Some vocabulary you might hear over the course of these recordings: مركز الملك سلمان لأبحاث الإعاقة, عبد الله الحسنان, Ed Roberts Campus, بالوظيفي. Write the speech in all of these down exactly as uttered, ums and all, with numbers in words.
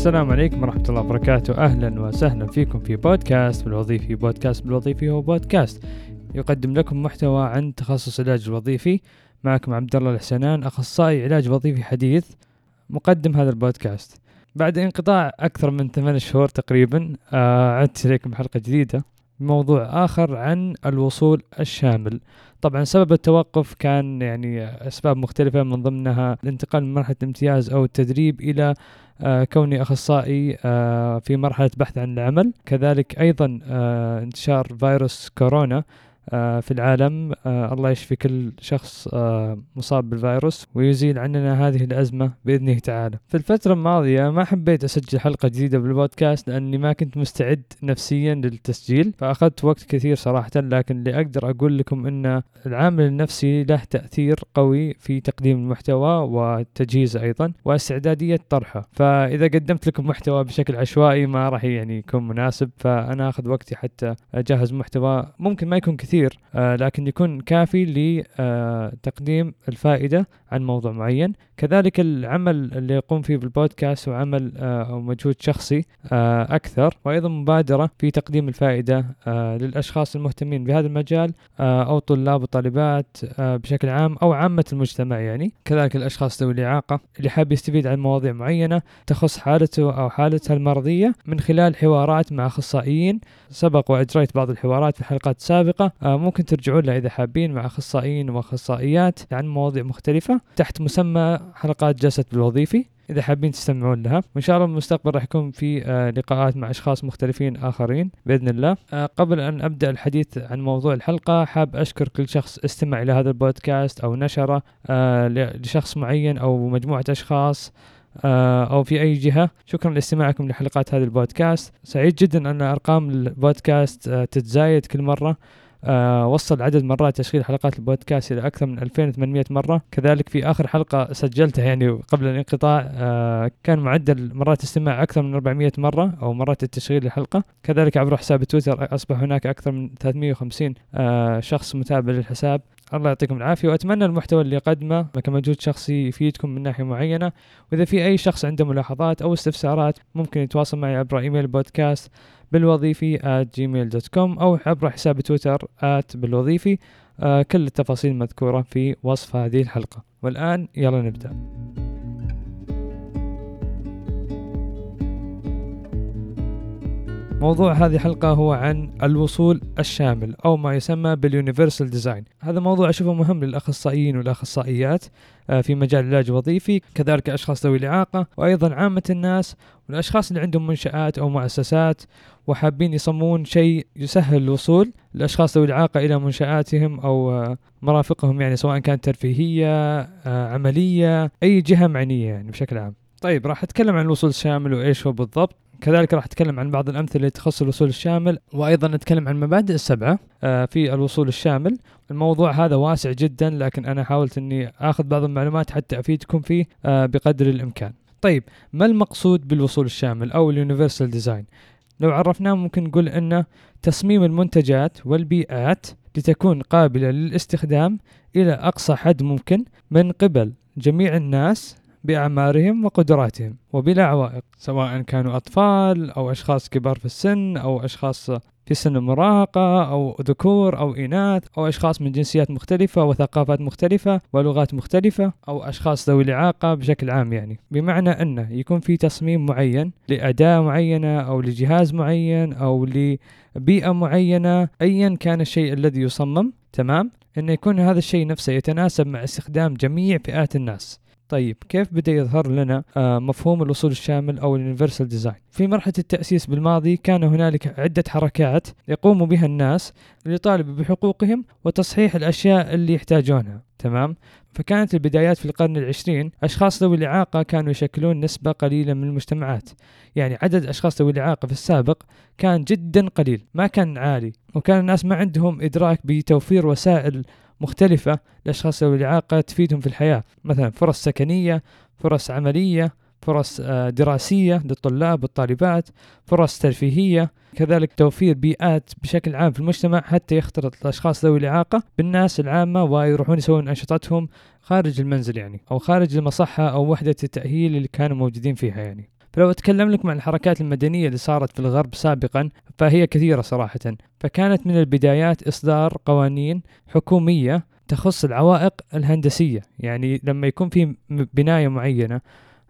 السلام عليكم ورحمة الله وبركاته. أهلا وسهلا فيكم في بودكاست بالوظيفي. بودكاست بالوظيفي هو بودكاست يقدم لكم محتوى عن تخصص العلاج الوظيفي. معكم عبد الله الحسنان، أخصائي علاج وظيفي حديث، مقدم هذا البودكاست. بعد انقطاع أكثر من ثمان شهور تقريبا عدت إليكم حلقة جديدة بموضوع آخر عن الوصول الشامل. طبعا سبب التوقف كان يعني أسباب مختلفة، من ضمنها الانتقال من مرحلة الامتياز أو التدريب إلى كوني أخصائي في مرحلة بحث عن العمل، كذلك أيضا انتشار فيروس كورونا في العالم. الله يشفي كل شخص مصاب بالفيروس ويزيل عننا هذه الأزمة بإذنه تعالى. في الفترة الماضية ما حبيت أسجل حلقة جديدة بالبودكاست لأني ما كنت مستعد نفسيا للتسجيل، فأخذت وقت كثير صراحة. لكن اللي أقدر أقول لكم أن العامل النفسي له تأثير قوي في تقديم المحتوى وتجهيزه أيضا واستعدادية طرحه. فإذا قدمت لكم محتوى بشكل عشوائي ما راح يعني يكون مناسب، فأنا أخذ وقتي حتى أجهز محتوى ممكن ما يكون كثير آه لكن يكون كافي لتقديم آه الفائدة عن موضوع معين. كذلك العمل اللي يقوم فيه بالبودكاست وعمل آه أو مجهود شخصي آه أكثر، وأيضا مبادرة في تقديم الفائدة آه للأشخاص المهتمين بهذا المجال آه أو طلاب وطالبات آه بشكل عام أو عامة المجتمع يعني. كذلك الأشخاص ذوي الإعاقة اللي حاب يستفيد عن مواضيع معينة تخص حالته أو حالتها المرضية من خلال حوارات مع أخصائيين. سبق وأجريت بعض الحوارات في حلقات سابقة، ممكن ترجعون لها إذا حابين، مع أخصائيين وأخصائيات عن مواضيع مختلفة تحت مسمى حلقات جلسة بالوظيفي إذا حابين تستمعون لها. وإن شاء الله بالمستقبل راح يكون في لقاءات مع أشخاص مختلفين آخرين بإذن الله. قبل أن أبدأ الحديث عن موضوع الحلقة حاب أشكر كل شخص استمع إلى هذا البودكاست أو نشره لشخص معين أو مجموعة أشخاص أو في أي جهة. شكرا لاستماعكم لحلقات هذا البودكاست. سعيد جدا أن أرقام البودكاست تتزايد كل مرة. آه وصل عدد مرات تشغيل حلقات البودكاست إلى أكثر من ألفين وثمانمائة مرة. كذلك في آخر حلقة سجلتها يعني قبل الانقطاع آه كان معدل مرات استماع أكثر من أربعمائة مرة أو مرات التشغيل للحلقة. كذلك عبر حساب تويتر أصبح هناك أكثر من ثلاثمائة وخمسين آه شخص متابع للحساب. الله يعطيكم العافية، وأتمنى المحتوى اللي قدمه كمجهود شخصي يفيدكم من ناحية معينة. وإذا في أي شخص عنده ملاحظات أو استفسارات ممكن يتواصل معي عبر إيميل بودكاست بالوظيفي آت جيميل دوت كوم أو عبر حساب تويتر آت بالوظيفي. آه كل التفاصيل مذكورة في وصف هذه الحلقة. والآن يلا نبدأ. موضوع هذه الحلقة هو عن الوصول الشامل أو ما يسمى باليونيفرسال ديزاين. هذا موضوع أشوفه مهم للأخصائيين والأخصائيات في مجال العلاج الوظيفي، كذلك أشخاص ذوي الإعاقة وأيضا عامة الناس والأشخاص اللي عندهم منشآت أو مؤسسات وحابين يصممون شيء يسهل الوصول للأشخاص ذوي الإعاقة إلى منشآتهم أو مرافقهم، يعني سواء كانت ترفيهية عملية أي جهة معنية يعني بشكل عام. طيب راح أتكلم عن الوصول الشامل وإيش هو بالضبط، كذلك راح أتكلم عن بعض الأمثلة اللي تخص الوصول الشامل، وأيضا نتكلم عن مبادئ السبعة في الوصول الشامل. الموضوع هذا واسع جدا لكن أنا حاولت أني أخذ بعض المعلومات حتى أفيدكم فيه بقدر الإمكان. طيب ما المقصود بالوصول الشامل أو اليونيفرسال ديزاين؟ لو عرفناه ممكن نقول أنه تصميم المنتجات والبيئات لتكون قابلة للاستخدام إلى أقصى حد ممكن من قبل جميع الناس بأعمارهم وقدراتهم وبلا عوائق، سواء كانوا أطفال أو أشخاص كبار في السن أو أشخاص في سن المراهقة أو ذكور أو إناث أو أشخاص من جنسيات مختلفة وثقافات مختلفة ولغات مختلفة أو أشخاص ذوي الإعاقة بشكل عام. يعني بمعنى أنه يكون في تصميم معين لأداة معينة أو لجهاز معين أو لبيئة معينة، أيا كان الشيء الذي يصمم، تمام، أن يكون هذا الشيء نفسه يتناسب مع استخدام جميع فئات الناس. طيب كيف بدأ يظهر لنا مفهوم الوصول الشامل أو اليونيفرسال ديزاين؟ في مرحلة التأسيس بالماضي كان هنالك عدة حركات يقوم بها الناس للطالب بحقوقهم وتصحيح الأشياء اللي يحتاجونها، تمام؟ فكانت البدايات في القرن العشرين أشخاص ذوي الإعاقة كانوا يشكلون نسبة قليلة من المجتمعات. يعني عدد أشخاص ذوي الإعاقة في السابق كان جدا قليل، ما كان عالي، وكان الناس ما عندهم إدراك بتوفير وسائل مختلفة لأشخاص ذوي الإعاقة تفيدهم في الحياة، مثلا فرص سكنية، فرص عملية، فرص دراسية للطلاب والطالبات، فرص ترفيهية، كذلك توفير بيئات بشكل عام في المجتمع حتى يختلط الأشخاص ذوي الإعاقة بالناس العامة ويروحون يسوون أنشطتهم خارج المنزل يعني أو خارج المصحة أو وحدة التأهيل اللي كانوا موجودين فيها يعني. فلو أتكلم لكم عن الحركات المدنية اللي صارت في الغرب سابقا فهي كثيرة صراحة، فكانت من البدايات إصدار قوانين حكومية تخص العوائق الهندسية. يعني لما يكون في بناية معينة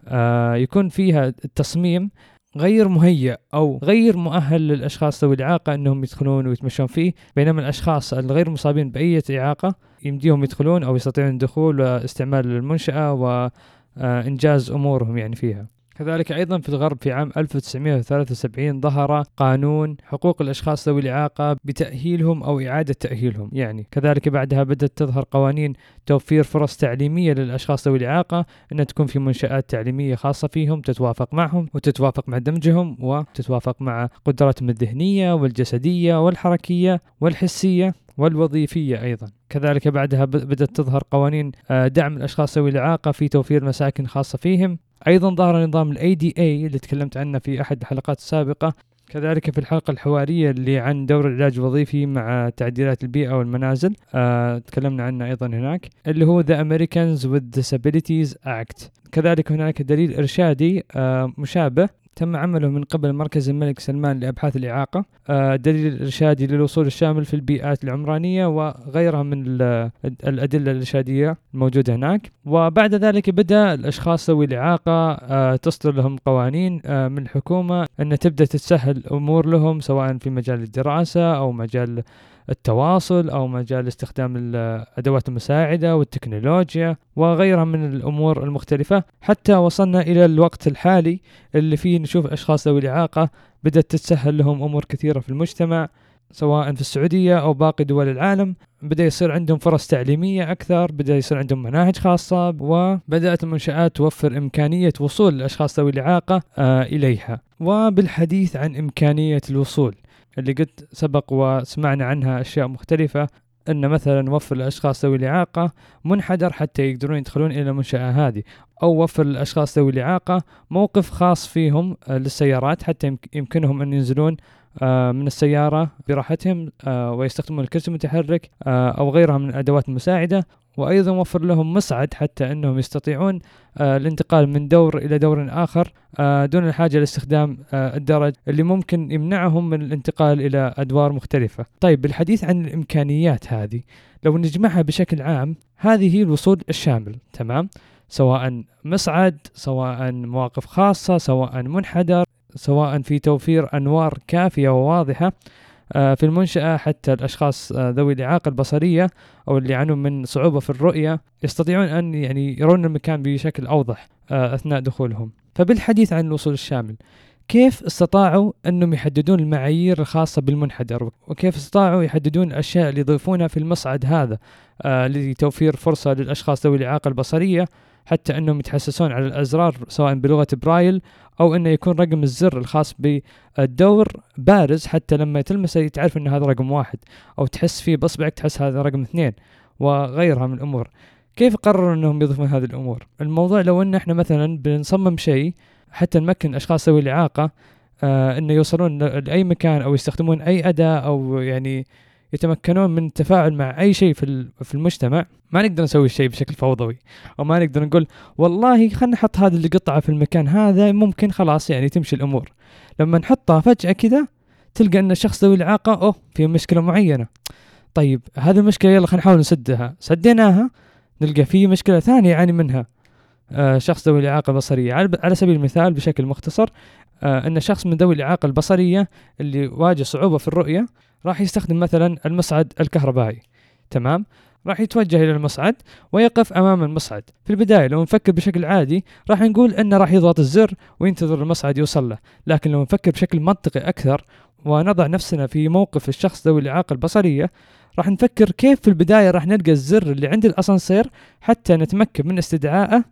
آه يكون فيها التصميم غير مهيأ أو غير مؤهل للأشخاص ذوي الإعاقة أنهم يدخلون ويتمشون فيه، بينما الأشخاص الغير مصابين بأي إعاقة يمديهم يدخلون أو يستطيعون الدخول واستعمال المنشأة وإنجاز أمورهم يعني فيها. كذلك أيضا في الغرب في عام ألف وتسعمائة وثلاثة وسبعين ظهر قانون حقوق الأشخاص ذوي الإعاقة بتأهيلهم أو إعادة تأهيلهم يعني. كذلك بعدها بدأت تظهر قوانين توفير فرص تعليمية للأشخاص ذوي الإعاقة، أن تكون في منشآت تعليمية خاصة فيهم تتوافق معهم وتتوافق مع دمجهم وتتوافق مع قدراتهم الذهنية والجسدية والحركية والحسية والوظيفية أيضا. كذلك بعدها بدأت تظهر قوانين دعم الأشخاص ذوي الإعاقة في توفير مساكن خاصة فيهم. أيضاً ظهر نظام ال إيه دي إيه اللي تكلمت عنه في أحد الحلقات السابقة. كذلك في الحلقة الحوارية اللي عن دور العلاج الوظيفي مع تعديلات البيئة والمنازل أه، تكلمنا عنه أيضاً هناك، اللي هو The Americans with Disabilities Act. كذلك هناك دليل إرشادي أه، مشابه تم عمله من قبل مركز الملك سلمان لأبحاث الإعاقة، أه، دليل الإرشادي للوصول الشامل في البيئات العمرانية وغيرها من الأدلة الإرشادية الموجودة هناك. وبعد ذلك بدأ الأشخاص ذوي الإعاقة أه، تصدر لهم قوانين أه، من الحكومة أن تبدأ تتسهل أمور لهم، سواء في مجال الدراسة أو مجال التواصل أو مجال استخدام الأدوات المساعدة والتكنولوجيا وغيرها من الأمور المختلفة، حتى وصلنا إلى الوقت الحالي اللي فيه نشوف الأشخاص ذوي الإعاقة بدأت تتسهل لهم أمور كثيرة في المجتمع، سواء في السعودية أو باقي دول العالم. بدأ يصير عندهم فرص تعليمية أكثر، بدأ يصير عندهم مناهج خاصة، وبدأت المنشآت توفر إمكانية وصول الأشخاص ذوي الإعاقة آه إليها. وبالحديث عن إمكانية الوصول اللي قد سبق وسمعنا عنها أشياء مختلفة، أن مثلا نوفر لأشخاص ذوي الإعاقة منحدر حتى يقدرون يدخلون إلى المنشأة هذه، أو وفر لأشخاص ذوي الإعاقة موقف خاص فيهم للسيارات حتى يمكنهم أن ينزلون من السيارة براحتهم ويستخدمون الكرسي المتحرك أو غيرها من الأدوات المساعدة، وأيضا وفر لهم مصعد حتى أنهم يستطيعون الانتقال من دور إلى دور آخر دون الحاجة لاستخدام الدرج اللي ممكن يمنعهم من الانتقال إلى أدوار مختلفة. طيب، بالحديث عن الإمكانيات هذه لو نجمعها بشكل عام، هذه هي الوصول الشامل، تمام؟ سواء مصعد، سواء مواقف خاصة، سواء منحدر، سواء في توفير أنوار كافية وواضحة في المنشأة حتى الأشخاص ذوي الإعاقة البصرية أو اللي يعانون من صعوبة في الرؤية يستطيعون أن يعني يرون المكان بشكل أوضح أثناء دخولهم. فبالحديث عن الوصول الشامل، كيف استطاعوا أنهم يحددون المعايير الخاصة بالمنحدر؟ وكيف استطاعوا يحددون الأشياء اللي يضيفونها في المصعد هذا لتوفير فرصة للأشخاص ذوي الإعاقة البصرية حتى أنهم يتحسسون على الأزرار سواء بلغة برايل أو أنه يكون رقم الزر الخاص بالدور بارز، حتى لما تلمسه تعرف أن هذا رقم واحد، أو تحس فيه بصبعك تحس هذا رقم اثنين، وغيرها من الأمور. كيف قرروا أنهم يضيفون هذه الأمور؟ الموضوع لو أن احنا مثلا بنصمم شيء حتى نمكن أشخاص ذوي الإعاقة آه أن يوصلون لأي مكان أو يستخدمون أي أداة أو يعني يتمكنون من التفاعل مع أي شيء في في المجتمع، ما نقدر نسوي الشيء بشكل فوضوي، وما نقدر نقول والله خلنا نحط هذه القطعة في المكان هذا ممكن خلاص يعني تمشي الأمور. لما نحطها فجأة كذا تلقى أن الشخص ذوي الإعاقة أوه في مشكلة معينة، طيب هذه المشكلة يلا خلينا نحاول نسدها، سديناها نلقى فيه مشكلة ثانية يعاني منها آه شخص ذوي الإعاقة البصرية. على سبيل المثال بشكل مختصر آه أن شخص من ذوي الإعاقة البصرية اللي واجه صعوبة في الرؤية راح يستخدم مثلا المصعد الكهربائي، تمام؟ راح يتوجه إلى المصعد ويقف أمام المصعد. في البداية لو نفكر بشكل عادي راح نقول أنه راح يضغط الزر وينتظر المصعد يوصل له، لكن لو نفكر بشكل منطقي أكثر ونضع نفسنا في موقف الشخص ذوي الإعاقة البصرية، راح نفكر كيف في البداية راح نلقى الزر اللي عند الأسانسير حتى نتمكن من استدعائه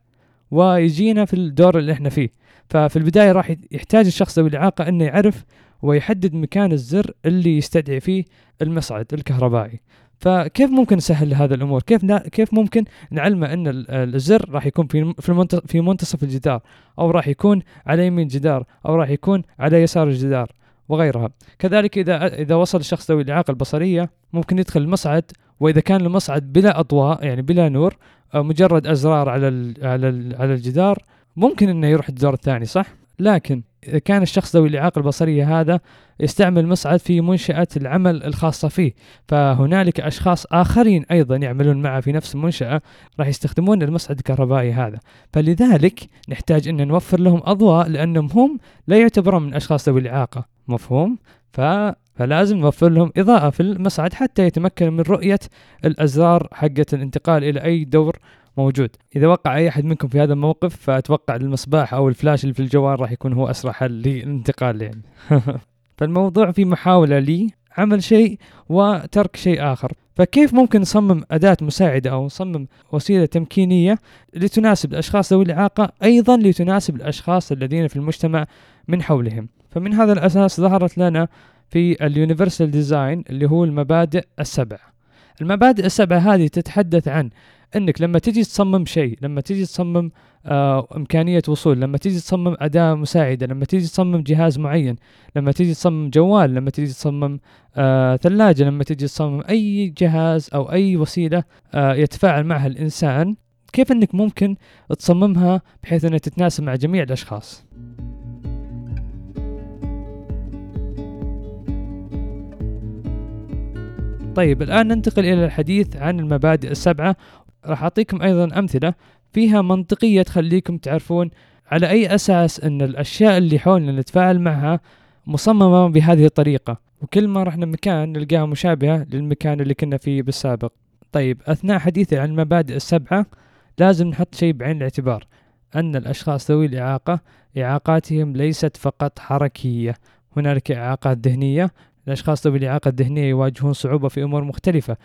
ويجينا في الدور اللي احنا فيه. ففي البداية راح يحتاج الشخص ذوي الإعاقة أنه يعرف ويحدد مكان الزر اللي يستدعي فيه المصعد الكهربائي. فكيف ممكن نسهل هذا الأمور؟ كيف نا... كيف ممكن نعلمه أن الزر راح يكون في في في منتصف الجدار، أو راح يكون على يمين الجدار، أو راح يكون على يسار الجدار وغيرها. كذلك إذا إذا وصل الشخص ذوي الإعاقة البصرية ممكن يدخل المصعد، وإذا كان المصعد بلا أضواء يعني بلا نور مجرد أزرار على ال... على ال... على الجدار ممكن إنه يروح الدور الثاني، صح؟ لكن كان الشخص ذوي الإعاقة البصرية هذا يستعمل مصعد في منشأة العمل الخاصة فيه، فهنالك أشخاص آخرين أيضا يعملون معه في نفس المنشأة راح يستخدمون المصعد الكهربائي هذا، فلذلك نحتاج أن نوفر لهم أضواء لأنهم هم لا يعتبرون من أشخاص ذوي الإعاقة، مفهوم؟ ف... فلازم نوفر لهم إضاءة في المصعد حتى يتمكنوا من رؤية الأزرار حقة الانتقال إلى أي دور موجود. إذا وقع أي أحد منكم في هذا الموقف فأتوقع المصباح أو الفلاش اللي في الجوال راح يكون هو أسرع حل للانتقال يعني. فالموضوع في محاولة لي عمل شيء وترك شيء آخر، فكيف ممكن نصمم أداة مساعدة أو نصمم وسيلة تمكينية لتناسب الأشخاص ذوي الإعاقة أيضا لتناسب الأشخاص الذين في المجتمع من حولهم؟ فمن هذا الأساس ظهرت لنا في اليونيفرسال ديزاين اللي هو المبادئ السبع. المبادئ السبع هذه تتحدث عن أنك لما تجي تصمم شيء، لما تجي تصمم آه إمكانية وصول، لما تجي تصمم أداة مساعدة، لما تجي تصمم جهاز معين، لما تجي تصمم جوال، لما تجي تصمم آه ثلاجة، لما تجي تصمم أي جهاز أو أي وسيلة آه يتفاعل معها الإنسان، كيف أنك ممكن تصممها بحيث أنها تتناسب مع جميع الأشخاص؟ طيب الآن ننتقل إلى الحديث عن المبادئ السبعة. راح أعطيكم أيضا أمثلة فيها منطقية تخليكم تعرفون على أي أساس أن الأشياء اللي حولنا نتفاعل معها مصممة بهذه الطريقة، وكل ما رحنا مكان نلقاها مشابهة للمكان اللي كنا فيه بالسابق. طيب أثناء حديثي عن المبادئ السبعة لازم نحط شيء بعين الاعتبار، أن الأشخاص ذوي الإعاقة إعاقاتهم ليست فقط حركية، هنالك إعاقات ذهنية. الأشخاص ذوي الإعاقة الذهنية يواجهون صعوبة في أمور مختلفة،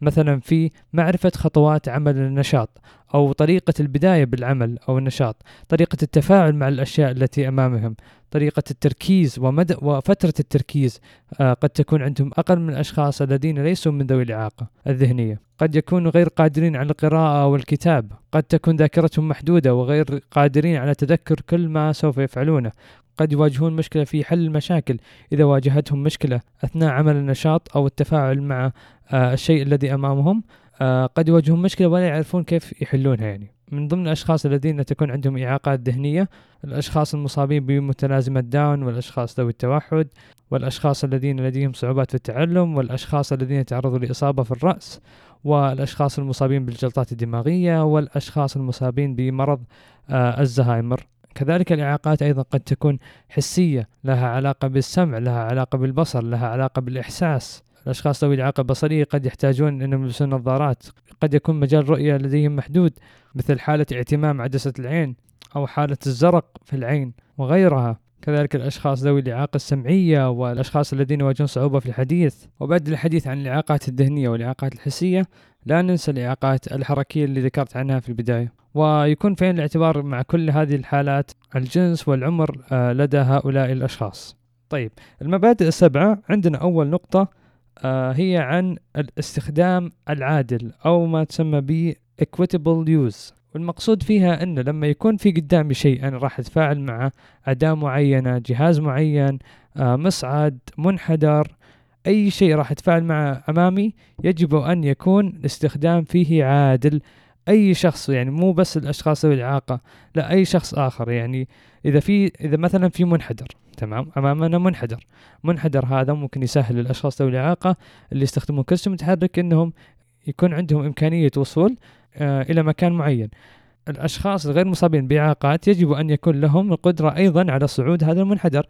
مثلا في معرفة خطوات عمل النشاط أو طريقة البداية بالعمل أو النشاط، طريقة التفاعل مع الأشياء التي أمامهم، طريقة التركيز ومدى وفترة التركيز. آه قد تكون عندهم أقل من الأشخاص الذين ليسوا من ذوي الإعاقة الذهنية، قد يكونوا غير قادرين على القراءة والكتاب، قد تكون ذاكرتهم محدودة وغير قادرين على تذكر كل ما سوف يفعلونه، قد يواجهون مشكلة في حل المشاكل إذا واجهتهم مشكلة أثناء عمل النشاط أو التفاعل مع آه الشيء الذي أمامهم، آه قد يواجهون مشكلة ولا يعرفون كيف يحلونها يعني. من ضمن الأشخاص الذين تكون عندهم إعاقات ذهنية الأشخاص المصابين بمتلازمة داون، والأشخاص ذوي التوحد، والأشخاص الذين لديهم صعوبات في التعلم، والأشخاص الذين تعرضوا لإصابة في الرأس، والأشخاص المصابين بالجلطات الدماغية، والأشخاص المصابين بمرض آه الزهايمر. كذلك الإعاقات أيضا قد تكون حسية، لها علاقة بالسمع، لها علاقة بالبصر، لها علاقة بالإحساس. الأشخاص ذوي الإعاقة البصرية قد يحتاجون أنهم يلبسون نظارات، قد يكون مجال رؤية لديهم محدود مثل حالة اعتمام عدسة العين أو حالة الزرق في العين وغيرها. كذلك الأشخاص ذوي الإعاقة السمعية والأشخاص الذين يواجهون صعوبة في الحديث. وبعد الحديث عن الإعاقات الذهنية والإعاقات الحسية لا ننسى الإعاقات الحركية اللي ذكرت عنها في البداية. ويكون في عين الاعتبار مع كل هذه الحالات الجنس والعمر لدى هؤلاء الأشخاص. طيب المبادئ السبعة عندنا أول نقطة هي عن الاستخدام العادل أو ما تسمى ب equitable use، والمقصود فيها أن لما يكون في قدامي شيء أنا راح أتفاعل مع أداة معينة، جهاز معين، مصعد، منحدر، أي شيء راح أتفاعل معه أمامي يجب أن يكون الاستخدام فيه عادل. أي شخص يعني مو بس الأشخاص ذوي الإعاقة، لا أي شخص آخر. يعني إذا في إذا مثلا في منحدر، تمام، أمامنا منحدر، منحدر هذا ممكن يسهل للأشخاص ذوي الإعاقة اللي يستخدمون كرسي متحرك إنهم يكون عندهم إمكانية وصول آه إلى مكان معين. الأشخاص الغير مصابين بإعاقات يجب أن يكون لهم القدرة أيضا على صعود هذا المنحدر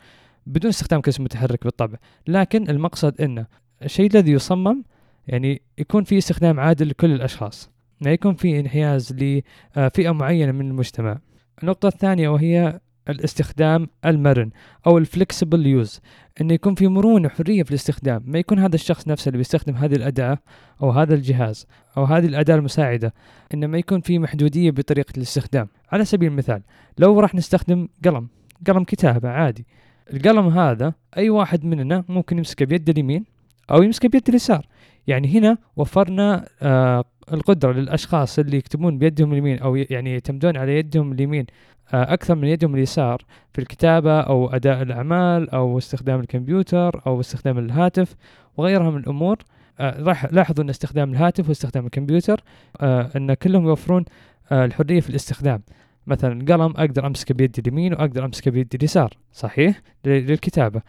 بدون استخدام كرسي متحرك بالطبع، لكن المقصد إنه الشيء الذي يصمم يعني يكون فيه استخدام عادل لكل الأشخاص، لا يكون في انحياز لفئة معينة من المجتمع. النقطة الثانية وهي الاستخدام المرن أو flexible use، أن يكون في مرونة وحرية في الاستخدام، ما يكون هذا الشخص نفسه اللي بيستخدم هذه الأداة أو هذا الجهاز أو هذه الأداة المساعدة، إنما يكون في محدودية بطريقة الاستخدام. على سبيل المثال لو راح نستخدم قلم قلم كتابة عادي، القلم هذا أي واحد مننا ممكن يمسكه بيد اليمين أو يمسكه بيد اليسار، يعني هنا وفرنا آه القدرة للأشخاص اللي يكتبون بيدهم اليمين أو يعني يعتمدون على يدهم اليمين أكثر من يدهم اليسار في الكتابة أو أداء الأعمال أو استخدام الكمبيوتر أو استخدام الهاتف وغيرها من الأمور. راح لاحظوا أن استخدام الهاتف واستخدام الكمبيوتر أن كلهم يوفرون الحرية في الاستخدام، مثلا قلم أقدر أمسك بيدي اليمين وأقدر أمسك بيدي اليسار، صحيح، للكتابة.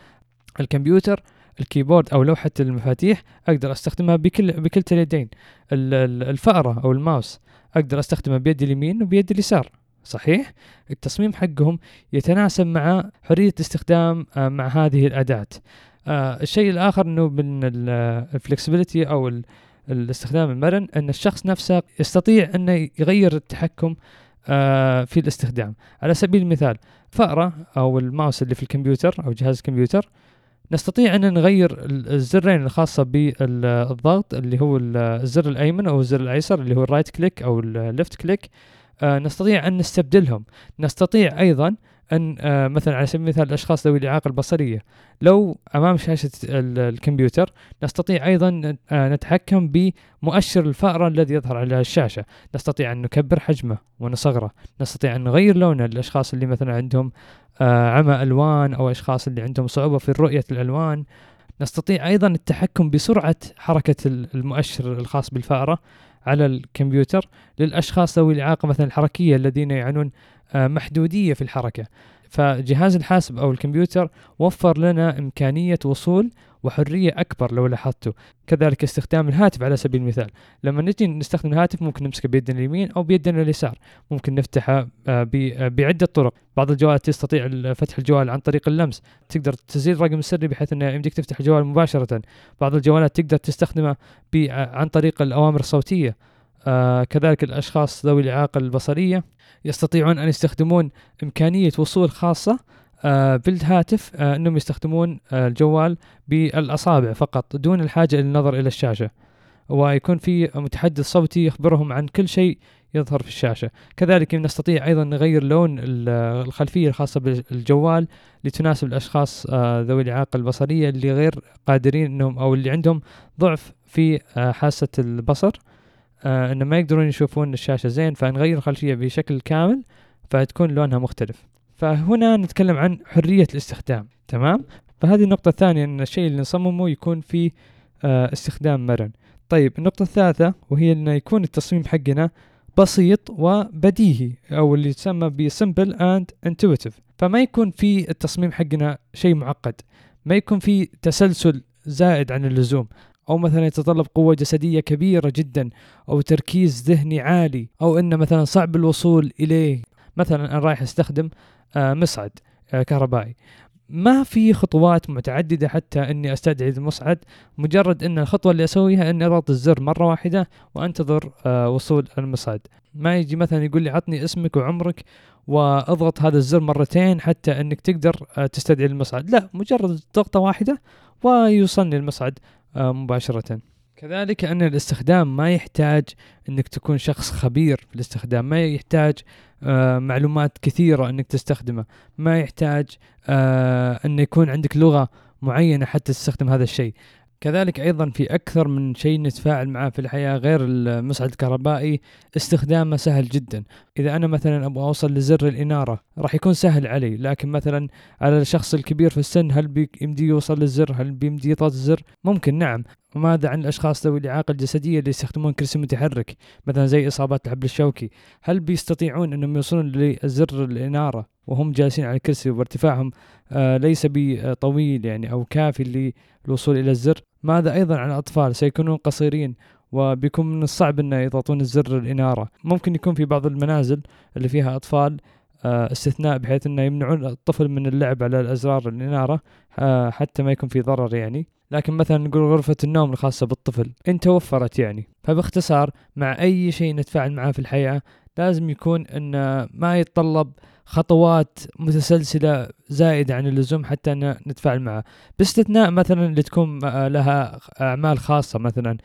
الكمبيوتر، الكيبورد أو لوحة المفاتيح أقدر أستخدمها بكل بكل اليدين. الفأرة أو الماوس أقدر أستخدمها بيدي اليمين وبيد اليسار، صحيح. التصميم حقهم يتناسب مع حرية الاستخدام مع هذه الأداة. الشيء الآخر إنه من الفلكسبيليتي أو الاستخدام المرن، أن الشخص نفسه يستطيع أنه يغير التحكم في الاستخدام. على سبيل المثال فأرة أو الماوس اللي في الكمبيوتر أو جهاز الكمبيوتر، نستطيع أن نغير الزرين الخاصة بالضغط اللي هو الزر الأيمن أو الزر الأيسر اللي هو الرايت كليك أو الليفت كليك، نستطيع أن نستبدلهم. نستطيع أيضا أن مثلا على سبيل المثال الأشخاص ذوي الإعاقة البصرية لو أمام شاشة الكمبيوتر، نستطيع أيضا نتحكم بمؤشر الفأرة الذي يظهر على الشاشة. نستطيع أن نكبر حجمه ونصغره، نستطيع أن نغير لونه للأشخاص اللي مثلا عندهم عمى ألوان أو أشخاص اللي عندهم صعوبة في رؤية الألوان. نستطيع أيضا التحكم بسرعة حركة المؤشر الخاص بالفأرة على الكمبيوتر للأشخاص ذوي الإعاقة مثلا الحركية الذين يعانون محدودية في الحركة. فجهاز الحاسب أو الكمبيوتر وفر لنا إمكانية وصول وحرية أكبر لو لاحظته. كذلك استخدام الهاتف على سبيل المثال، لما نجي نستخدم الهاتف ممكن نمسك بيدنا اليمين أو بيدنا اليسار، ممكن نفتحه بعدة طرق. بعض الجوال تستطيع فتح الجوال عن طريق اللمس، تقدر تسجيل رقم سري بحيث أنه يمديك تفتح الجوال مباشرة. بعض الجوالات تقدر تستخدمه عن طريق الأوامر الصوتية. آه كذلك الأشخاص ذوي الإعاقة البصرية يستطيعون أن يستخدمون إمكانية وصول خاصة آه بالهاتف، آه أنهم يستخدمون آه الجوال بالأصابع فقط دون الحاجة للنظر إلى الشاشة، ويكون في متحدث صوتي يخبرهم عن كل شيء يظهر في الشاشة. كذلك نستطيع أيضا نغير لون الخلفية الخاصة بالجوال لتناسب الأشخاص ذوي الإعاقة البصرية اللي غير قادرين أنهم أو اللي عندهم ضعف في حاسة البصر، أن ما يقدرون يشوفون الشاشة زين، فنغير الخلفية بشكل كامل فتكون لونها مختلف. فهنا نتكلم عن حرية الاستخدام، تمام. فهذه النقطة الثانية، أن الشيء اللي نصممه يكون فيه استخدام مرن. طيب النقطة الثالثة وهي أن يكون التصميم حقنا بسيط وبديهي، أو اللي يسمى بسيمبل أند انتويتيف. فما يكون في التصميم حقنا شيء معقد، ما يكون في تسلسل زائد عن اللزوم، أو مثلا يتطلب قوة جسدية كبيرة جدا، أو تركيز ذهني عالي، أو أنه مثلا صعب الوصول إليه. مثلا أنا رايح أستخدم مصعد كهربائي، ما في خطوات متعددة حتى أني أستدعي المصعد، مجرد أن الخطوة اللي أسويها أني أضغط الزر مرة واحدة وأنتظر وصول المصعد. ما يجي مثلا يقول لي عطني اسمك وعمرك وأضغط هذا الزر مرتين حتى أنك تقدر تستدعي المصعد، لا، مجرد ضغطة واحدة ويوصلني المصعد مباشرة. كذلك أن الاستخدام ما يحتاج أنك تكون شخص خبير في الاستخدام، ما يحتاج آه معلومات كثيرة أنك تستخدمه، ما يحتاج آه أن يكون عندك لغة معينة حتى تستخدم هذا الشيء. كذلك أيضا في أكثر من شيء نتفاعل معه في الحياة غير المصعد الكهربائي، استخدامه سهل جدا. إذا أنا مثلا أبغى أوصل لزر الإنارة راح يكون سهل علي، لكن مثلا على الشخص الكبير في السن هل بيمدي يوصل للزر؟ هل بيمدي يضغط الزر؟ ممكن، نعم. وماذا عن الأشخاص ذوي الإعاقة الجسدية اللي يستخدمون كرسي متحرك مثلا زي إصابات الحبل الشوكي، هل بيستطيعون أنهم يوصلون لزر الإنارة وهم جالسين على الكرسي وارتفاعهم آه ليس بطويل يعني أو كافي للوصول إلى الزر؟ ماذا أيضا عن الأطفال؟ سيكونون قصيرين وبيكون من الصعب أن يضغطون الزر الإنارة. ممكن يكون في بعض المنازل اللي فيها أطفال آه استثناء بحيث أنه يمنعون الطفل من اللعب على الأزرار الإنارة آه حتى ما يكون في ضرر يعني. لكن مثلا نقول غرفة النوم الخاصة بالطفل إن توفرت يعني. فباختصار مع أي شيء نتفاعل معه في الحياة لازم يكون أن ما يتطلب خطوات متسلسلة زائدة عن اللزوم حتى نتفاعل معه، باستثناء مثلا اللي تكون لها أعمال خاصة مثلا،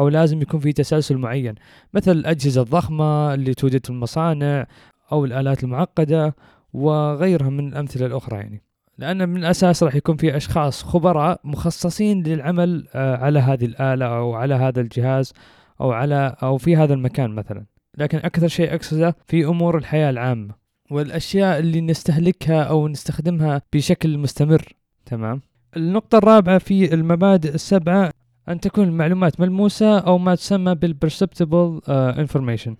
أو لازم يكون في تسلسل معين مثل الأجهزة الضخمة اللي توجد في المصانع أو الآلات المعقدة وغيرها من الأمثلة الأخرى يعني. لأن من الأساس راح يكون في أشخاص خبراء مخصصين للعمل على هذه الآلة أو على هذا الجهاز أو على أو في هذا المكان مثلا. لكن أكثر شيء أقصده في أمور الحياة العامة والأشياء اللي نستهلكها أو نستخدمها بشكل مستمر، تمام. النقطة الرابعة في المبادئ السبعة، أن تكون المعلومات ملموسة أو ما تسمى بالperceptible uh, information.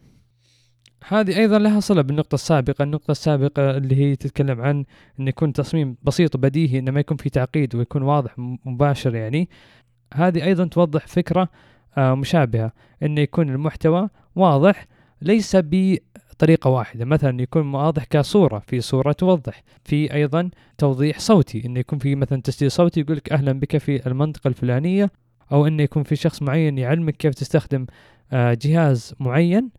هذه أيضا لها صلة بالنقطة السابقة النقطة السابقة اللي هي تتكلم عن أن يكون تصميم بسيط وبديهي، إن ما يكون في تعقيد ويكون واضح مباشر. يعني هذه أيضا توضح فكرة مشابهة، أن يكون المحتوى واضح ليس بطريقة واحدة، مثلا يكون واضح كصورة، في صورة توضح، في أيضا توضيح صوتي، أن يكون في مثلا تسجيل صوتي يقولك أهلا بك في المنطقة الفلانية، أو أن يكون في شخص معين يعلمك كيف تستخدم جهاز معين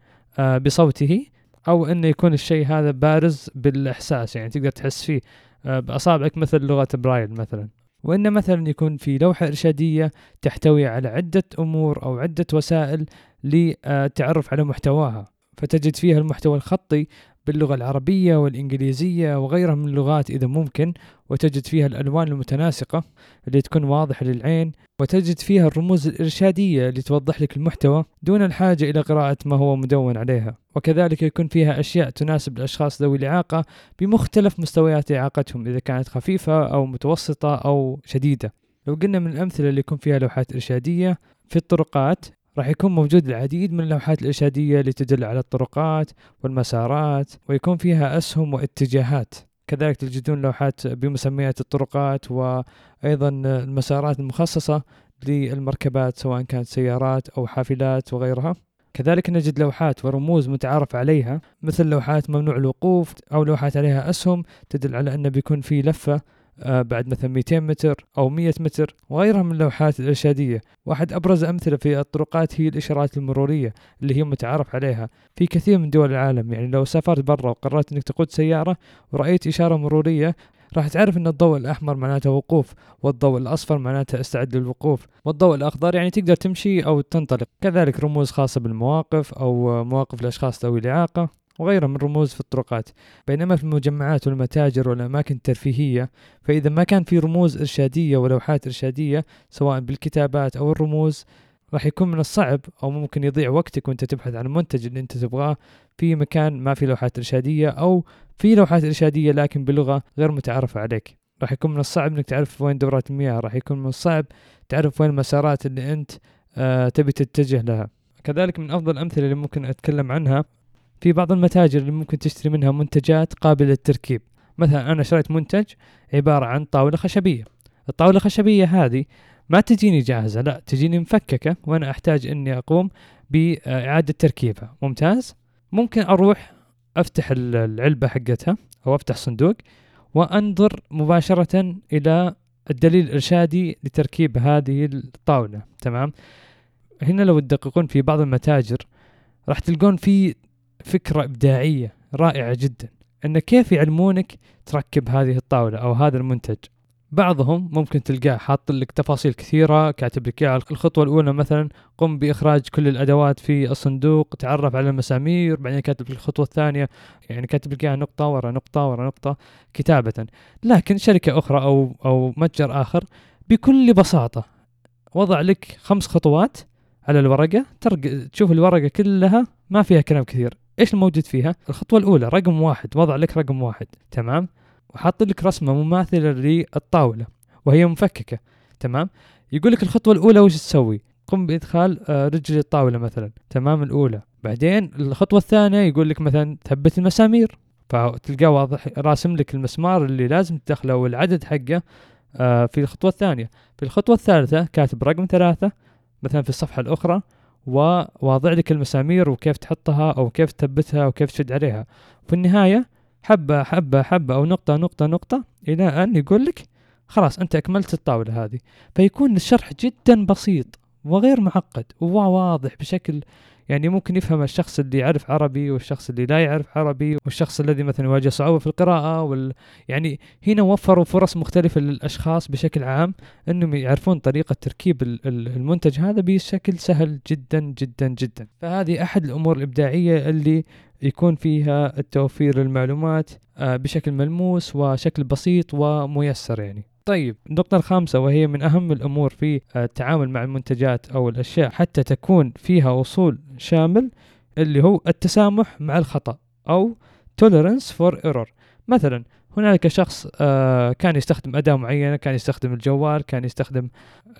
بصوته، أو أن يكون الشيء هذا بارز بالإحساس، يعني تقدر تحس فيه بأصابعك مثل لغة برايل مثلا. وإن مثلا يكون في لوحة إرشادية تحتوي على عدة أمور أو عدة وسائل لتعرف على محتواها، فتجد فيها المحتوى الخطي باللغة العربية والإنجليزية وغيرها من اللغات إذا ممكن، وتجد فيها الألوان المتناسقة اللي تكون واضحة للعين، وتجد فيها الرموز الإرشادية اللي توضح لك المحتوى دون الحاجة إلى قراءة ما هو مدون عليها. وكذلك يكون فيها أشياء تناسب الأشخاص ذوي الإعاقة بمختلف مستويات إعاقتهم، إذا كانت خفيفة أو متوسطة أو شديدة. لو قلنا من الأمثلة اللي يكون فيها لوحات إرشادية في الطرقات، راح يكون موجود العديد من اللوحات الإرشادية اللي تدل على الطرقات والمسارات، ويكون فيها أسهم واتجاهات. كذلك تجدون لوحات بمسميات الطرقات وأيضا المسارات المخصصة للمركبات سواء كانت سيارات أو حافلات وغيرها. كذلك نجد لوحات ورموز متعارف عليها، مثل لوحات ممنوع الوقوف أو لوحات عليها أسهم تدل على أنه بيكون في لفة بعد مثلا مئتين متر أو مئة متر، وغيرها من اللوحات الإرشادية. واحد أبرز أمثلة في الطرقات هي الإشارات المرورية اللي هي متعارف عليها في كثير من دول العالم. يعني لو سافرت برا وقررت أنك تقود سيارة ورأيت إشارة مرورية، راح تعرف أن الضوء الأحمر معناته وقوف، والضوء الأصفر معناته استعد للوقوف، والضوء الأخضر يعني تقدر تمشي أو تنطلق. كذلك رموز خاصة بالمواقف أو مواقف الأشخاص ذوي الإعاقة وغيرها من الرموز في الطرقات. بينما في المجمعات والمتاجر والأماكن الترفيهية، فإذا ما كان في رموز إرشادية ولوحات إرشادية سواء بالكتابات أو الرموز، راح يكون من الصعب أو ممكن يضيع وقتك وأنت تبحث عن المنتج اللي أنت تبغاه في مكان ما في لوحات إرشادية، أو في لوحات إرشادية لكن بلغة غير متعارفة عليك. راح يكون من الصعب أنك تعرف وين دورات المياه، راح يكون من الصعب تعرف وين المسارات اللي أنت آه تبي تتجه لها. كذلك من أفضل الأمثلة اللي ممكن أتكلم عنها في بعض المتاجر اللي ممكن تشتري منها منتجات قابلة للتركيب. مثلا أنا شريت منتج عبارة عن طاولة خشبية، الطاولة الخشبية هذه ما تجيني جاهزة، لا تجيني مفككة، وأنا أحتاج أني أقوم بإعادة تركيبها. ممتاز، ممكن أروح أفتح العلبة حقتها أو أفتح صندوق وأنظر مباشرة إلى الدليل الإرشادي لتركيب هذه الطاولة. تمام، هنا لو تدققون في بعض المتاجر راح تلقون في فكرة إبداعية رائعة جدا، أن كيف يعلمونك تركب هذه الطاولة أو هذا المنتج. بعضهم ممكن تلقاه حاط لك تفاصيل كثيرة، كاتب لك على الخطوة الأولى مثلا قم بإخراج كل الأدوات في الصندوق، تعرف على المسامير، بعدين كاتب لك الخطوة الثانية، يعني كاتب لك نقطة ورا نقطة ورا نقطة كتابة. لكن شركة أخرى أو أو متجر آخر بكل بساطة وضع لك خمس خطوات على الورقة، ترق... تشوف الورقة كلها ما فيها كلام كثير. إيش الموجود فيها؟ الخطوة الأولى رقم واحد، وضع لك رقم واحد، تمام، وحط لك رسمة مماثلة للطاولة وهي مفككة. تمام، يقول لك الخطوة الأولى وش تسوي، قم بإدخال رجل الطاولة مثلا، تمام، الأولى. بعدين الخطوة الثانية يقول لك مثلا ثبت المسامير، فتلقى واضح راسم لك المسمار اللي لازم تدخله والعدد حقه في الخطوة الثانية. في الخطوة الثالثة كاتب رقم ثلاثة مثلا في الصفحة الأخرى، وواضع لك المسامير وكيف تحطها أو كيف تثبتها وكيف تشد عليها. في النهاية حبة حبة حبة أو نقطة نقطة نقطة إلى أن يقول لك خلاص أنت أكملت الطاولة هذه. فيكون الشرح جدا بسيط وغير معقد وواضح بشكل يعني ممكن يفهم الشخص اللي يعرف عربي والشخص اللي لا يعرف عربي والشخص الذي مثلا يواجه صعوبة في القراءة وال... يعني هنا وفروا فرص مختلفة للأشخاص بشكل عام أنهم يعرفون طريقة تركيب المنتج هذا بشكل سهل جدا جدا جدا. فهذه أحد الأمور الإبداعية اللي يكون فيها التوفير للمعلومات بشكل ملموس وشكل بسيط وميسر. يعني طيب، النقطة الخامسة وهي من أهم الأمور في التعامل مع المنتجات أو الأشياء حتى تكون فيها وصول شامل، اللي هو التسامح مع الخطأ أو tolerance for error. مثلا هناك شخص كان يستخدم أداة معينة، كان يستخدم الجوال، كان يستخدم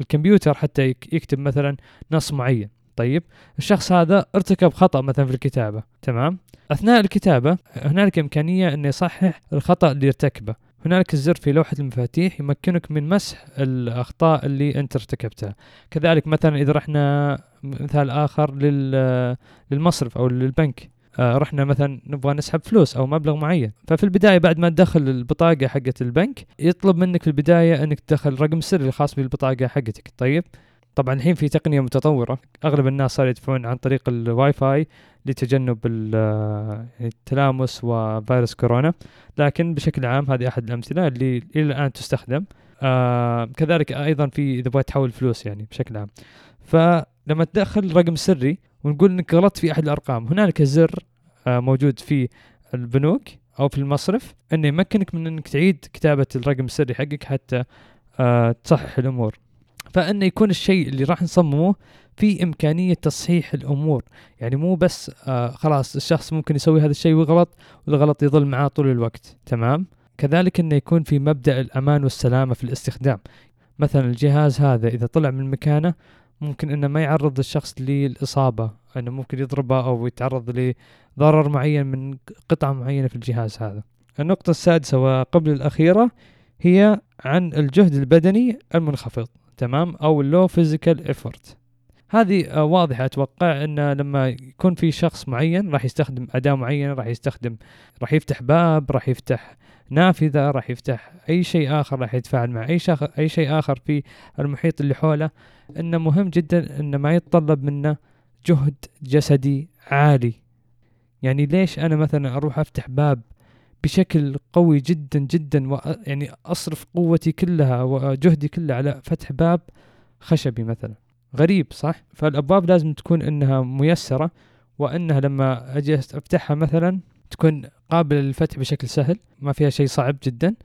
الكمبيوتر حتى يكتب مثلا نص معين، طيب الشخص هذا ارتكب خطأ مثلا في الكتابة، تمام، أثناء الكتابة هنالك إمكانية أن يصحح الخطأ اللي ارتكبه. هنالك الزر في لوحة المفاتيح يمكنك من مسح الأخطاء اللي أنت ارتكبتها. كذلك مثلا إذا رحنا مثال آخر للمصرف أو للبنك، رحنا مثلا نبغى نسحب فلوس أو مبلغ معين، ففي البداية بعد ما تدخل البطاقة حقة البنك يطلب منك في البداية أنك تدخل رقم سري الخاص بالبطاقة حقتك. طيب طبعا الحين في تقنية متطورة، أغلب الناس صار يدفعون عن طريق الواي فاي لتجنب التلامس وفيروس كورونا، لكن بشكل عام هذه أحد الأمثلة اللي إلى الآن تستخدم. آه كذلك أيضا في إذا بغيت تحول فلوس يعني بشكل عام، فلما تدخل رقم سري ونقول إنك غلطت في أحد الأرقام، هنالك زر آه موجود في البنوك أو في المصرف إنه يمكنك من إنك تعيد كتابة الرقم السري حقك حتى آه تصحح الأمور. فإن يكون الشيء اللي راح نصممه في إمكانية تصحيح الأمور، يعني مو بس آه خلاص الشخص ممكن يسوي هذا الشيء وغلط والغلط يظل معاه طول الوقت، تمام. كذلك إنه يكون في مبدأ الأمان والسلامة في الاستخدام. مثلا الجهاز هذا إذا طلع من مكانه ممكن إنه ما يعرض الشخص للإصابة، إنه ممكن يضربه أو يتعرض لضرر معين من قطعة معينة في الجهاز هذا. النقطة السادسة وقبل الأخيرة هي عن الجهد البدني المنخفض، تمام، أو اللو فيزيكال إفورت. هذه واضحة، أتوقع أن لما يكون في شخص معين راح يستخدم أداة معينة، راح يستخدم راح يفتح باب، راح يفتح نافذة، راح يفتح أي شيء آخر، راح يتفاعل مع أي شخ... أي شيء آخر في المحيط اللي حوله، أنه مهم جدا أنه ما يتطلب منه جهد جسدي عالي. يعني ليش أنا مثلا أروح أفتح باب بشكل قوي جدا جدا و... يعني أصرف قوتي كلها وجهدي كله على فتح باب خشبي مثلا؟ غريب صح؟ فالأبواب لازم تكون أنها ميسرة، وأنها لما أجي أفتحها مثلا تكون قابلة للفتح بشكل سهل، ما فيها شيء صعب جدا.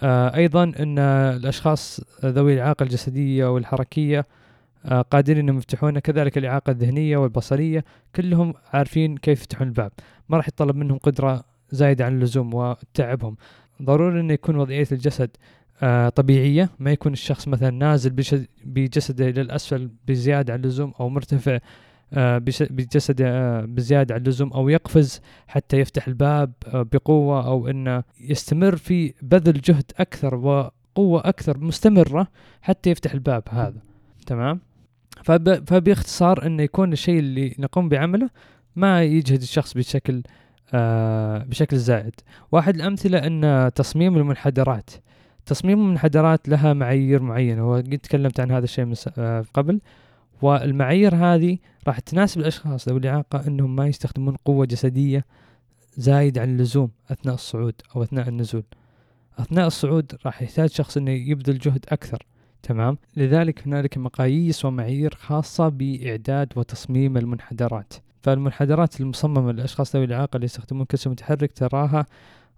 آه أيضا أن الأشخاص ذوي الإعاقة الجسدية والحركية آه قادرين أنهم يفتحونه، كذلك الإعاقة الذهنية والبصرية كلهم عارفين كيف يفتحون الباب، ما راح يطلب منهم قدرة زايدة عن اللزوم وتعبهم. ضروري أن يكون وضعية الجسد آه طبيعية، ما يكون الشخص مثلا نازل بجسده إلى الأسفل بزيادة عن اللزوم، أو مرتفع آه بجسده آه بزيادة عن اللزوم، أو يقفز حتى يفتح الباب آه بقوة، أو أنه يستمر في بذل جهد أكثر وقوة أكثر مستمرة حتى يفتح الباب هذا، تمام. فب... فباختصار أنه يكون الشيء اللي نقوم بعمله ما يجهد الشخص بشكل آه بشكل زائد. واحد الأمثلة أن تصميم المنحدرات، تصميم المنحدرات لها معايير معينة، وقد تكلمت عن هذا الشيء من آه قبل، والمعايير هذه راح تناسب الأشخاص ذوي الإعاقة أنهم ما يستخدمون قوة جسدية زايد عن اللزوم أثناء الصعود أو أثناء النزول. أثناء الصعود راح يحتاج شخص أنه يبذل جهد أكثر، تمام. لذلك هنالك مقاييس ومعايير خاصة بإعداد وتصميم المنحدرات. فالمنحدرات المصممة للأشخاص ذوي الإعاقة اللي يستخدمون كرسي متحرك تراها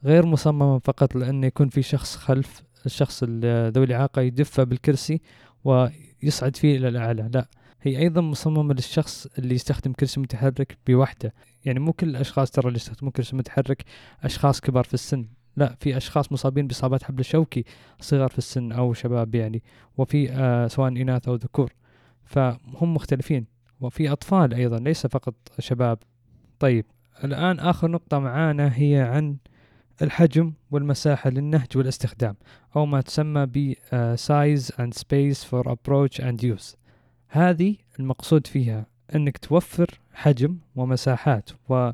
غير مصممة فقط لأن يكون في شخص خلف الشخص ذوي الإعاقة يدفه بالكرسي ويصعد فيه إلى الأعلى، لا، هي أيضا مصممة للشخص اللي يستخدم كرسي متحرك بوحده. يعني مو كل الأشخاص ترى اللي يستخدمون كرسي متحرك أشخاص كبار في السن، لا، في أشخاص مصابين بإصابات حبل شوكي صغار في السن أو شباب يعني، وفي آه سواء إناث أو ذكور، فهم مختلفين، وفي أطفال أيضا ليس فقط شباب. طيب الآن آخر نقطة معانا هي عن الحجم والمساحة للنهج والاستخدام، أو ما تسمى ب size and space for approach and use. هذه المقصود فيها أنك توفر حجم ومساحات و...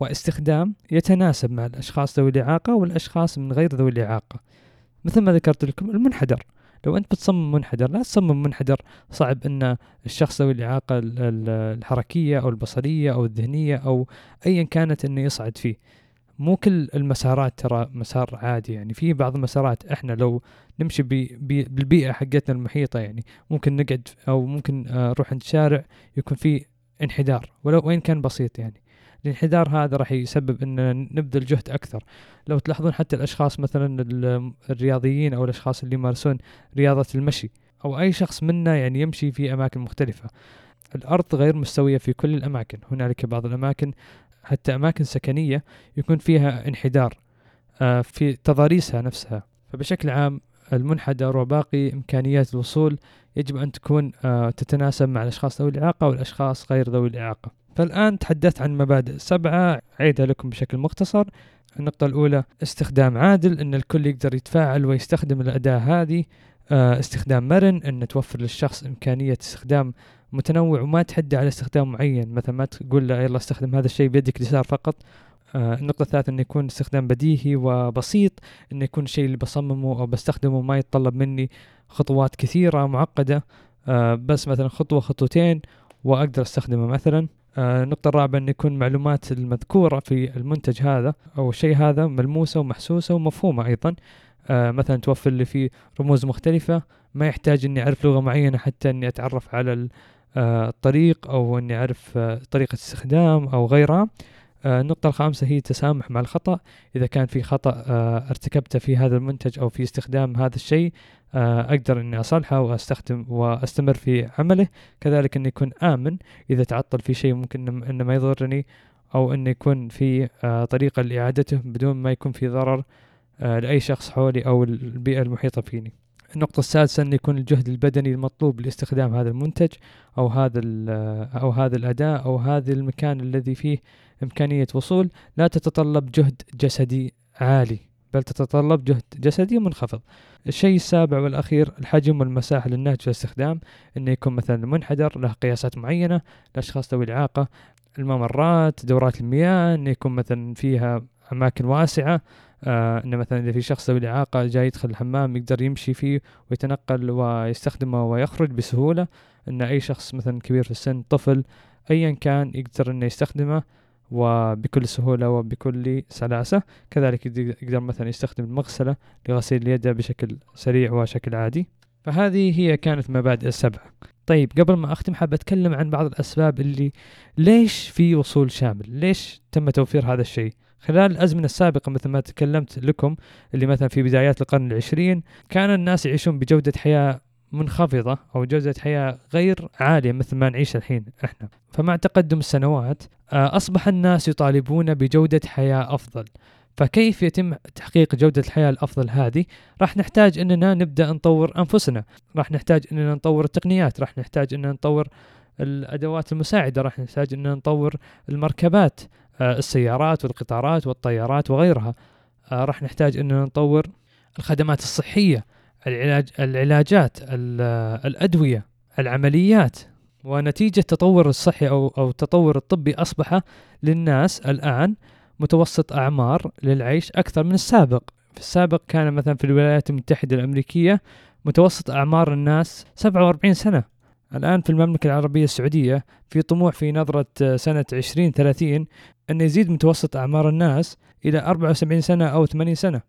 واستخدام يتناسب مع الأشخاص ذوي الإعاقة والأشخاص من غير ذوي الإعاقة. مثل ما ذكرت لكم المنحدر، لو أنت بتصمم منحدر لا تصمم منحدر صعب أن الشخص ذوي الإعاقة الحركية أو البصرية أو الذهنية أو أيا كانت أنه يصعد فيه. مو كل المسارات ترى مسار عادي، يعني في بعض المسارات احنا لو نمشي بي بي بالبيئة حقتنا المحيطة يعني ممكن نقعد أو ممكن نروح عند شارع يكون فيه انحدار ولو وين كان بسيط، يعني الانحدار هذا راح يسبب أن نبذل جهد أكثر. لو تلاحظون حتى الأشخاص مثلا الرياضيين أو الأشخاص اللي يمارسون رياضة المشي أو أي شخص منا يعني يمشي في أماكن مختلفة، الأرض غير مستوية في كل الأماكن. هنالك بعض الأماكن حتى أماكن سكنية يكون فيها انحدار آه في تضاريسها نفسها. فبشكل عام المنحدر وباقي إمكانيات الوصول يجب أن تكون تتناسب مع الأشخاص ذوي الإعاقة والأشخاص غير ذوي الإعاقة. فالآن تحدثت عن مبادئ سبعة أعيدها لكم بشكل مختصر. النقطة الأولى استخدام عادل، أن الكل يقدر يتفاعل ويستخدم الأداة هذه. استخدام مرن، أن توفر للشخص إمكانية استخدام متنوع وما تحدى على استخدام معين، مثلا ما تقول له يلا استخدم هذا الشيء بيدك اليسار فقط. النقطة الثالثة أن يكون استخدام بديهي وبسيط، أن يكون الشيء اللي بصممه أو بستخدمه ما يتطلب مني خطوات كثيرة معقدة، بس مثلا خطوة خطوتين وأقدر استخدمه مثلا. النقطة الرابعة أن يكون معلومات المذكورة في المنتج هذا أو الشيء هذا ملموسة ومحسوسة ومفهومة أيضا، مثلا توفر لي في رموز مختلفة، ما يحتاج أني أعرف لغة معينة حتى أني أتعرف على الطريق أو أني أعرف طريقة استخدام أو غيرها. النقطة الخامسة هي التسامح مع الخطأ، إذا كان في خطأ ارتكبته في هذا المنتج أو في استخدام هذا الشيء أقدر أني أصلحه وأستخدم وأستمر في عمله. كذلك أن يكون آمن، إذا تعطل في شيء ممكن أن ما يضرني أو أن يكون في طريقة لإعادته بدون ما يكون في ضرر لأي شخص حولي أو البيئة المحيطة فيني. النقطة السادسة أن يكون الجهد البدني المطلوب لاستخدام هذا المنتج أو هذا أو هذا الأداة أو هذا المكان الذي فيه إمكانية وصول لا تتطلب جهد جسدي عالي، بل تتطلب جهد جسدي منخفض. الشيء السابع والأخير الحجم والمساحة للنهج في الاستخدام، أن يكون مثلا منحدر له قياسات معينة لأشخاص ذوي الإعاقة، الممرات، دورات المياه، أن يكون مثلا فيها أماكن واسعة، آه أن مثلا إذا في شخص ذوي الإعاقة جاي يدخل الحمام يقدر يمشي فيه ويتنقل ويستخدمه ويخرج بسهولة، أن أي شخص مثلا كبير في السن، طفل، أيا كان يقدر أنه يستخدمه وبكل سهولة وبكل سلاسة. كذلك يقدر مثلا يستخدم المغسلة لغسيل يده بشكل سريع وشكل عادي. فهذه هي كانت مبادئ السبعة. طيب قبل ما أختم حاب أتكلم عن بعض الأسباب اللي ليش في وصول شامل، ليش تم توفير هذا الشيء خلال الأزمنة السابقة. مثل ما تكلمت لكم اللي مثلا في بدايات القرن العشرين كان الناس يعيشون بجودة حياة منخفضة أو جودة حياة غير عالية مثل ما نعيش الحين إحنا. فمع تقدم السنوات أصبح الناس يطالبون بجودة حياة أفضل. فكيف يتم تحقيق جودة الحياة الأفضل هذه؟ راح نحتاج أننا نبدأ نطور أنفسنا، راح نحتاج أننا نطور التقنيات، راح نحتاج أننا نطور الأدوات المساعدة، راح نحتاج أننا نطور المركبات، السيارات والقطارات والطيارات وغيرها. راح نحتاج أننا نطور الخدمات الصحية، العلاج، العلاجات، الأدوية، العمليات. ونتيجة تطور الصحي أو أو التطور الطبي أصبح للناس الآن متوسط أعمار للعيش أكثر من السابق. في السابق كان مثلا في الولايات المتحدة الأمريكية متوسط أعمار الناس سبعة وأربعين سنة. الآن في المملكة العربية السعودية في طموح في نظرة سنة عشرين ثلاثين أن يزيد متوسط أعمار الناس إلى أربعة وسبعين سنة أو ثمانين سنة.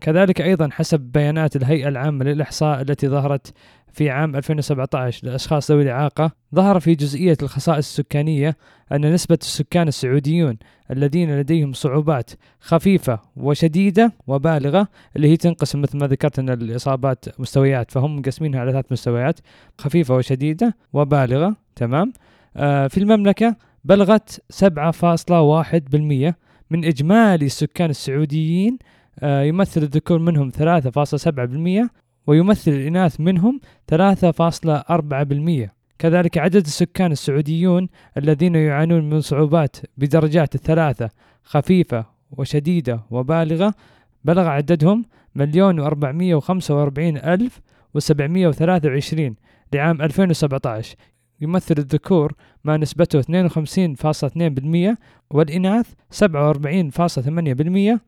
كذلك أيضا حسب بيانات الهيئة العامة للإحصاء التي ظهرت في عام ألفين وسبعة عشر لأشخاص ذوي الإعاقة، ظهر في جزئية الخصائص السكانية أن نسبة السكان السعوديون الذين لديهم صعوبات خفيفة وشديدة وبالغة، اللي هي تنقسم مثل ما ذكرت أن الإصابات مستويات، فهم مقسمينها على ثلاث مستويات، خفيفة وشديدة وبالغة، تمام. آه في المملكة بلغت سبعة فاصلة واحد بالمئة من إجمالي السكان السعوديين، آه يمثل الذكور منهم ثلاثة فاصلة سبعة بالمئة ويمثل الإناث منهم ثلاثة فاصلة أربعة بالمئة. كذلك عدد السكان السعوديون الذين يعانون من صعوبات بدرجات الثلاثة، خفيفة وشديدة وبالغة، بلغ عددهم مليون وأربعمائة وخمسة وأربعين ألف وسبعمائة وثلاثة وعشرين لعام ألفين وسبعة عشر، يمثل الذكور ما نسبته اثنين وخمسين فاصلة اثنين بالمئة والإناث سبعة وأربعين فاصلة ثمانية بالمئة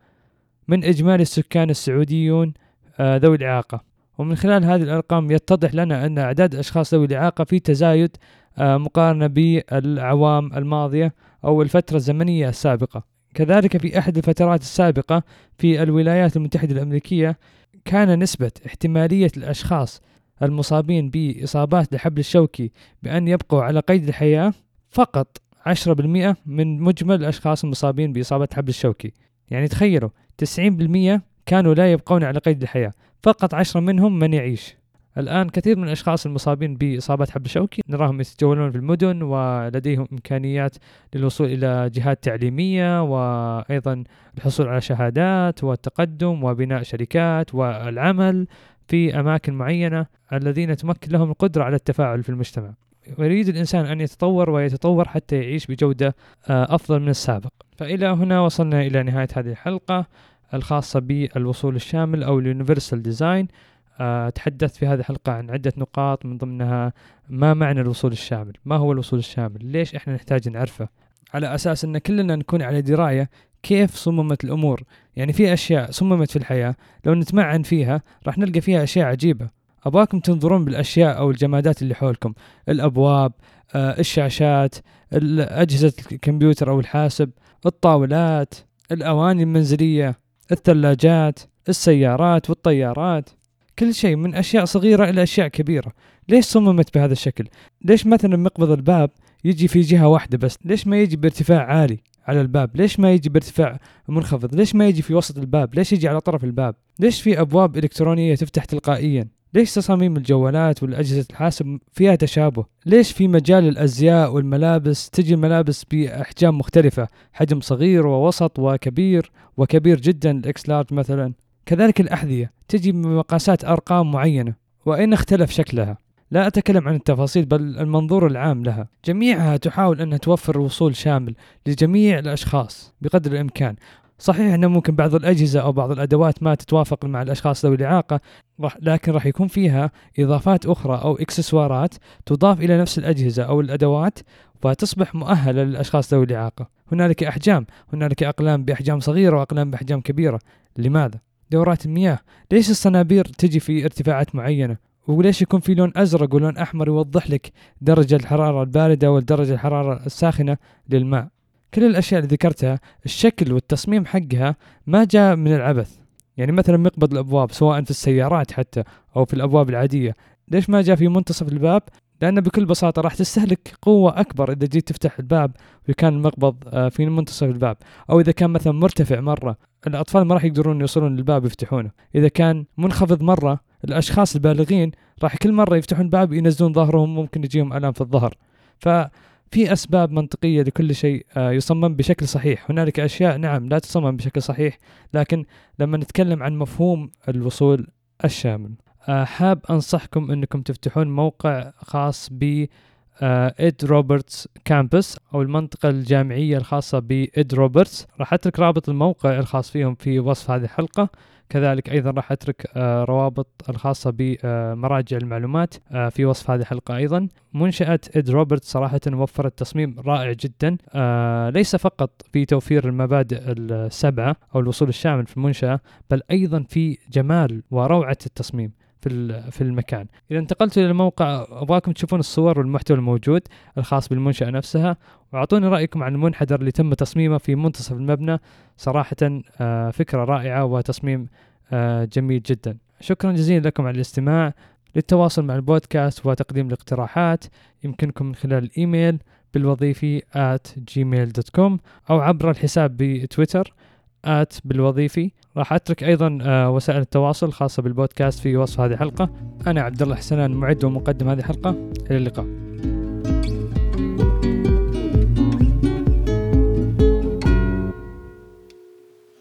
من إجمالي السكان السعوديون ذوي الإعاقة. ومن خلال هذه الأرقام يتضح لنا أن أعداد الأشخاص ذوي الإعاقة في تزايد مقارنة بالأعوام الماضية أو الفترة الزمنية السابقة. كذلك في أحد الفترات السابقة في الولايات المتحدة الأمريكية كان نسبة احتمالية الأشخاص المصابين بإصابات الحبل الشوكي بأن يبقوا على قيد الحياة فقط عشرة بالمئة من مجمل الأشخاص المصابين بإصابة الحبل الشوكي. يعني تخيلوا تسعين بالمئة كانوا لا يبقون على قيد الحياة، فقط عشرة منهم من يعيش. الآن كثير من الأشخاص المصابين بإصابات حبل شوكي نراهم يتجولون في المدن ولديهم إمكانيات للوصول إلى جهات تعليمية وأيضا الحصول على شهادات والتقدم وبناء شركات والعمل. في أماكن معينة الذين تمكن لهم القدرة على التفاعل في المجتمع. ويريد الإنسان أن يتطور ويتطور حتى يعيش بجودة أفضل من السابق. فإلى هنا وصلنا إلى نهاية هذه الحلقة الخاصة بالوصول الشامل أو اليونيفرسال ديزاين. تحدثت في هذه الحلقة عن عدة نقاط من ضمنها ما معنى الوصول الشامل، ما هو الوصول الشامل، ليش إحنا نحتاج نعرفه، على أساس أن كلنا نكون على دراية كيف صممت الأمور. يعني في أشياء صممت في الحياة لو نتمعن فيها راح نلقى فيها أشياء عجيبة. أباكم تنظرون بالأشياء أو الجمادات اللي حولكم، الأبواب، الشاشات، أجهزة الكمبيوتر أو الحاسب، الطاولات، الأواني المنزلية، الثلاجات، السيارات والطيارات، كل شيء من أشياء صغيرة إلى أشياء كبيرة. ليش صممت بهذا الشكل؟ ليش مثلا مقبض الباب يجي في جهة واحدة بس؟ ليش ما يجي بارتفاع عالي على الباب؟ ليش ما يجي بارتفاع منخفض؟ ليش ما يجي في وسط الباب؟ ليش يجي على طرف الباب؟ ليش في أبواب إلكترونية تفتح تلقائيا؟ ليش تصاميم الجوالات والأجهزة الحاسب فيها تشابه؟ ليش في مجال الأزياء والملابس تجي الملابس بأحجام مختلفة، حجم صغير ووسط وكبير وكبير جدا الإكس لارج مثلا؟ كذلك الأحذية تجي بمقاسات أرقام معينة، وأين اختلف شكلها؟ لا أتكلم عن التفاصيل بل المنظور العام لها. جميعها تحاول أنها توفر وصول شامل لجميع الأشخاص بقدر الإمكان. صحيح أن ممكن بعض الأجهزة أو بعض الأدوات ما تتوافق مع الأشخاص ذوي الإعاقة، لكن راح يكون فيها إضافات أخرى أو إكسسوارات تضاف إلى نفس الأجهزة أو الأدوات وتصبح مؤهلة للأشخاص ذوي الإعاقة. هنالك أحجام، هنالك أقلام بأحجام صغيرة وأقلام بأحجام كبيرة. لماذا؟ دورات المياه، ليش الصنابير تجي في ارتفاعات معينة؟ وليش يكون في لون أزرق ولون أحمر يوضح لك درجة الحرارة الباردة والدرجة الحرارة الساخنة للماء؟ كل الأشياء اللي ذكرتها الشكل والتصميم حقها ما جاء من العبث. يعني مثلا مقبض الأبواب سواء في السيارات حتى أو في الأبواب العادية، ليش ما جاء في منتصف الباب؟ لأنه بكل بساطة راح تستهلك قوة أكبر إذا جيت تفتح الباب وكان المقبض في منتصف الباب، أو إذا كان مثلا مرتفع مرة الأطفال ما راح يقدرون يوصلون للباب يفتحونه، إذا كان منخفض مرة الأشخاص البالغين راح كل مرة يفتحون الباب ينزلون ظهرهم ممكن يجيهم ألم في الظهر. ف في أسباب منطقية لكل شيء يصمم بشكل صحيح. هنالك أشياء نعم لا تصمم بشكل صحيح، لكن لما نتكلم عن مفهوم الوصول الشامل حاب أنصحكم أنكم تفتحون موقع خاص ب إد روبرتس كامبس أو المنطقة الجامعية الخاصة بإد روبرتس. راح أترك رابط الموقع الخاص فيهم في وصف هذه الحلقة، كذلك أيضا راح أترك روابط الخاصة بمراجع المعلومات في وصف هذه الحلقة أيضا. منشأة إد روبرتس صراحة وفرت تصميم رائع جدا، ليس فقط في توفير المبادئ السبعة أو الوصول الشامل في المنشأة، بل أيضا في جمال وروعة التصميم في في المكان. إذا انتقلتوا إلى الموقع أبغاكم تشوفون الصور والمحتوى الموجود الخاص بالمنشأة نفسها، وأعطوني رأيكم عن المنحدر اللي تم تصميمه في منتصف المبنى. صراحة فكرة رائعة وتصميم جميل جدا. شكرا جزيلا لكم على الاستماع. للتواصل مع البودكاست وتقديم الاقتراحات يمكنكم من خلال الإيميل بالوظيفي آت جيميل دوت كوم أو عبر الحساب بتويتر آت بالوظيفي. راح أترك أيضا وسائل التواصل الخاصة بالبودكاست في وصف هذه الحلقة. أنا عبد الله الحسنان معد ومقدم هذه الحلقة. إلى اللقاء.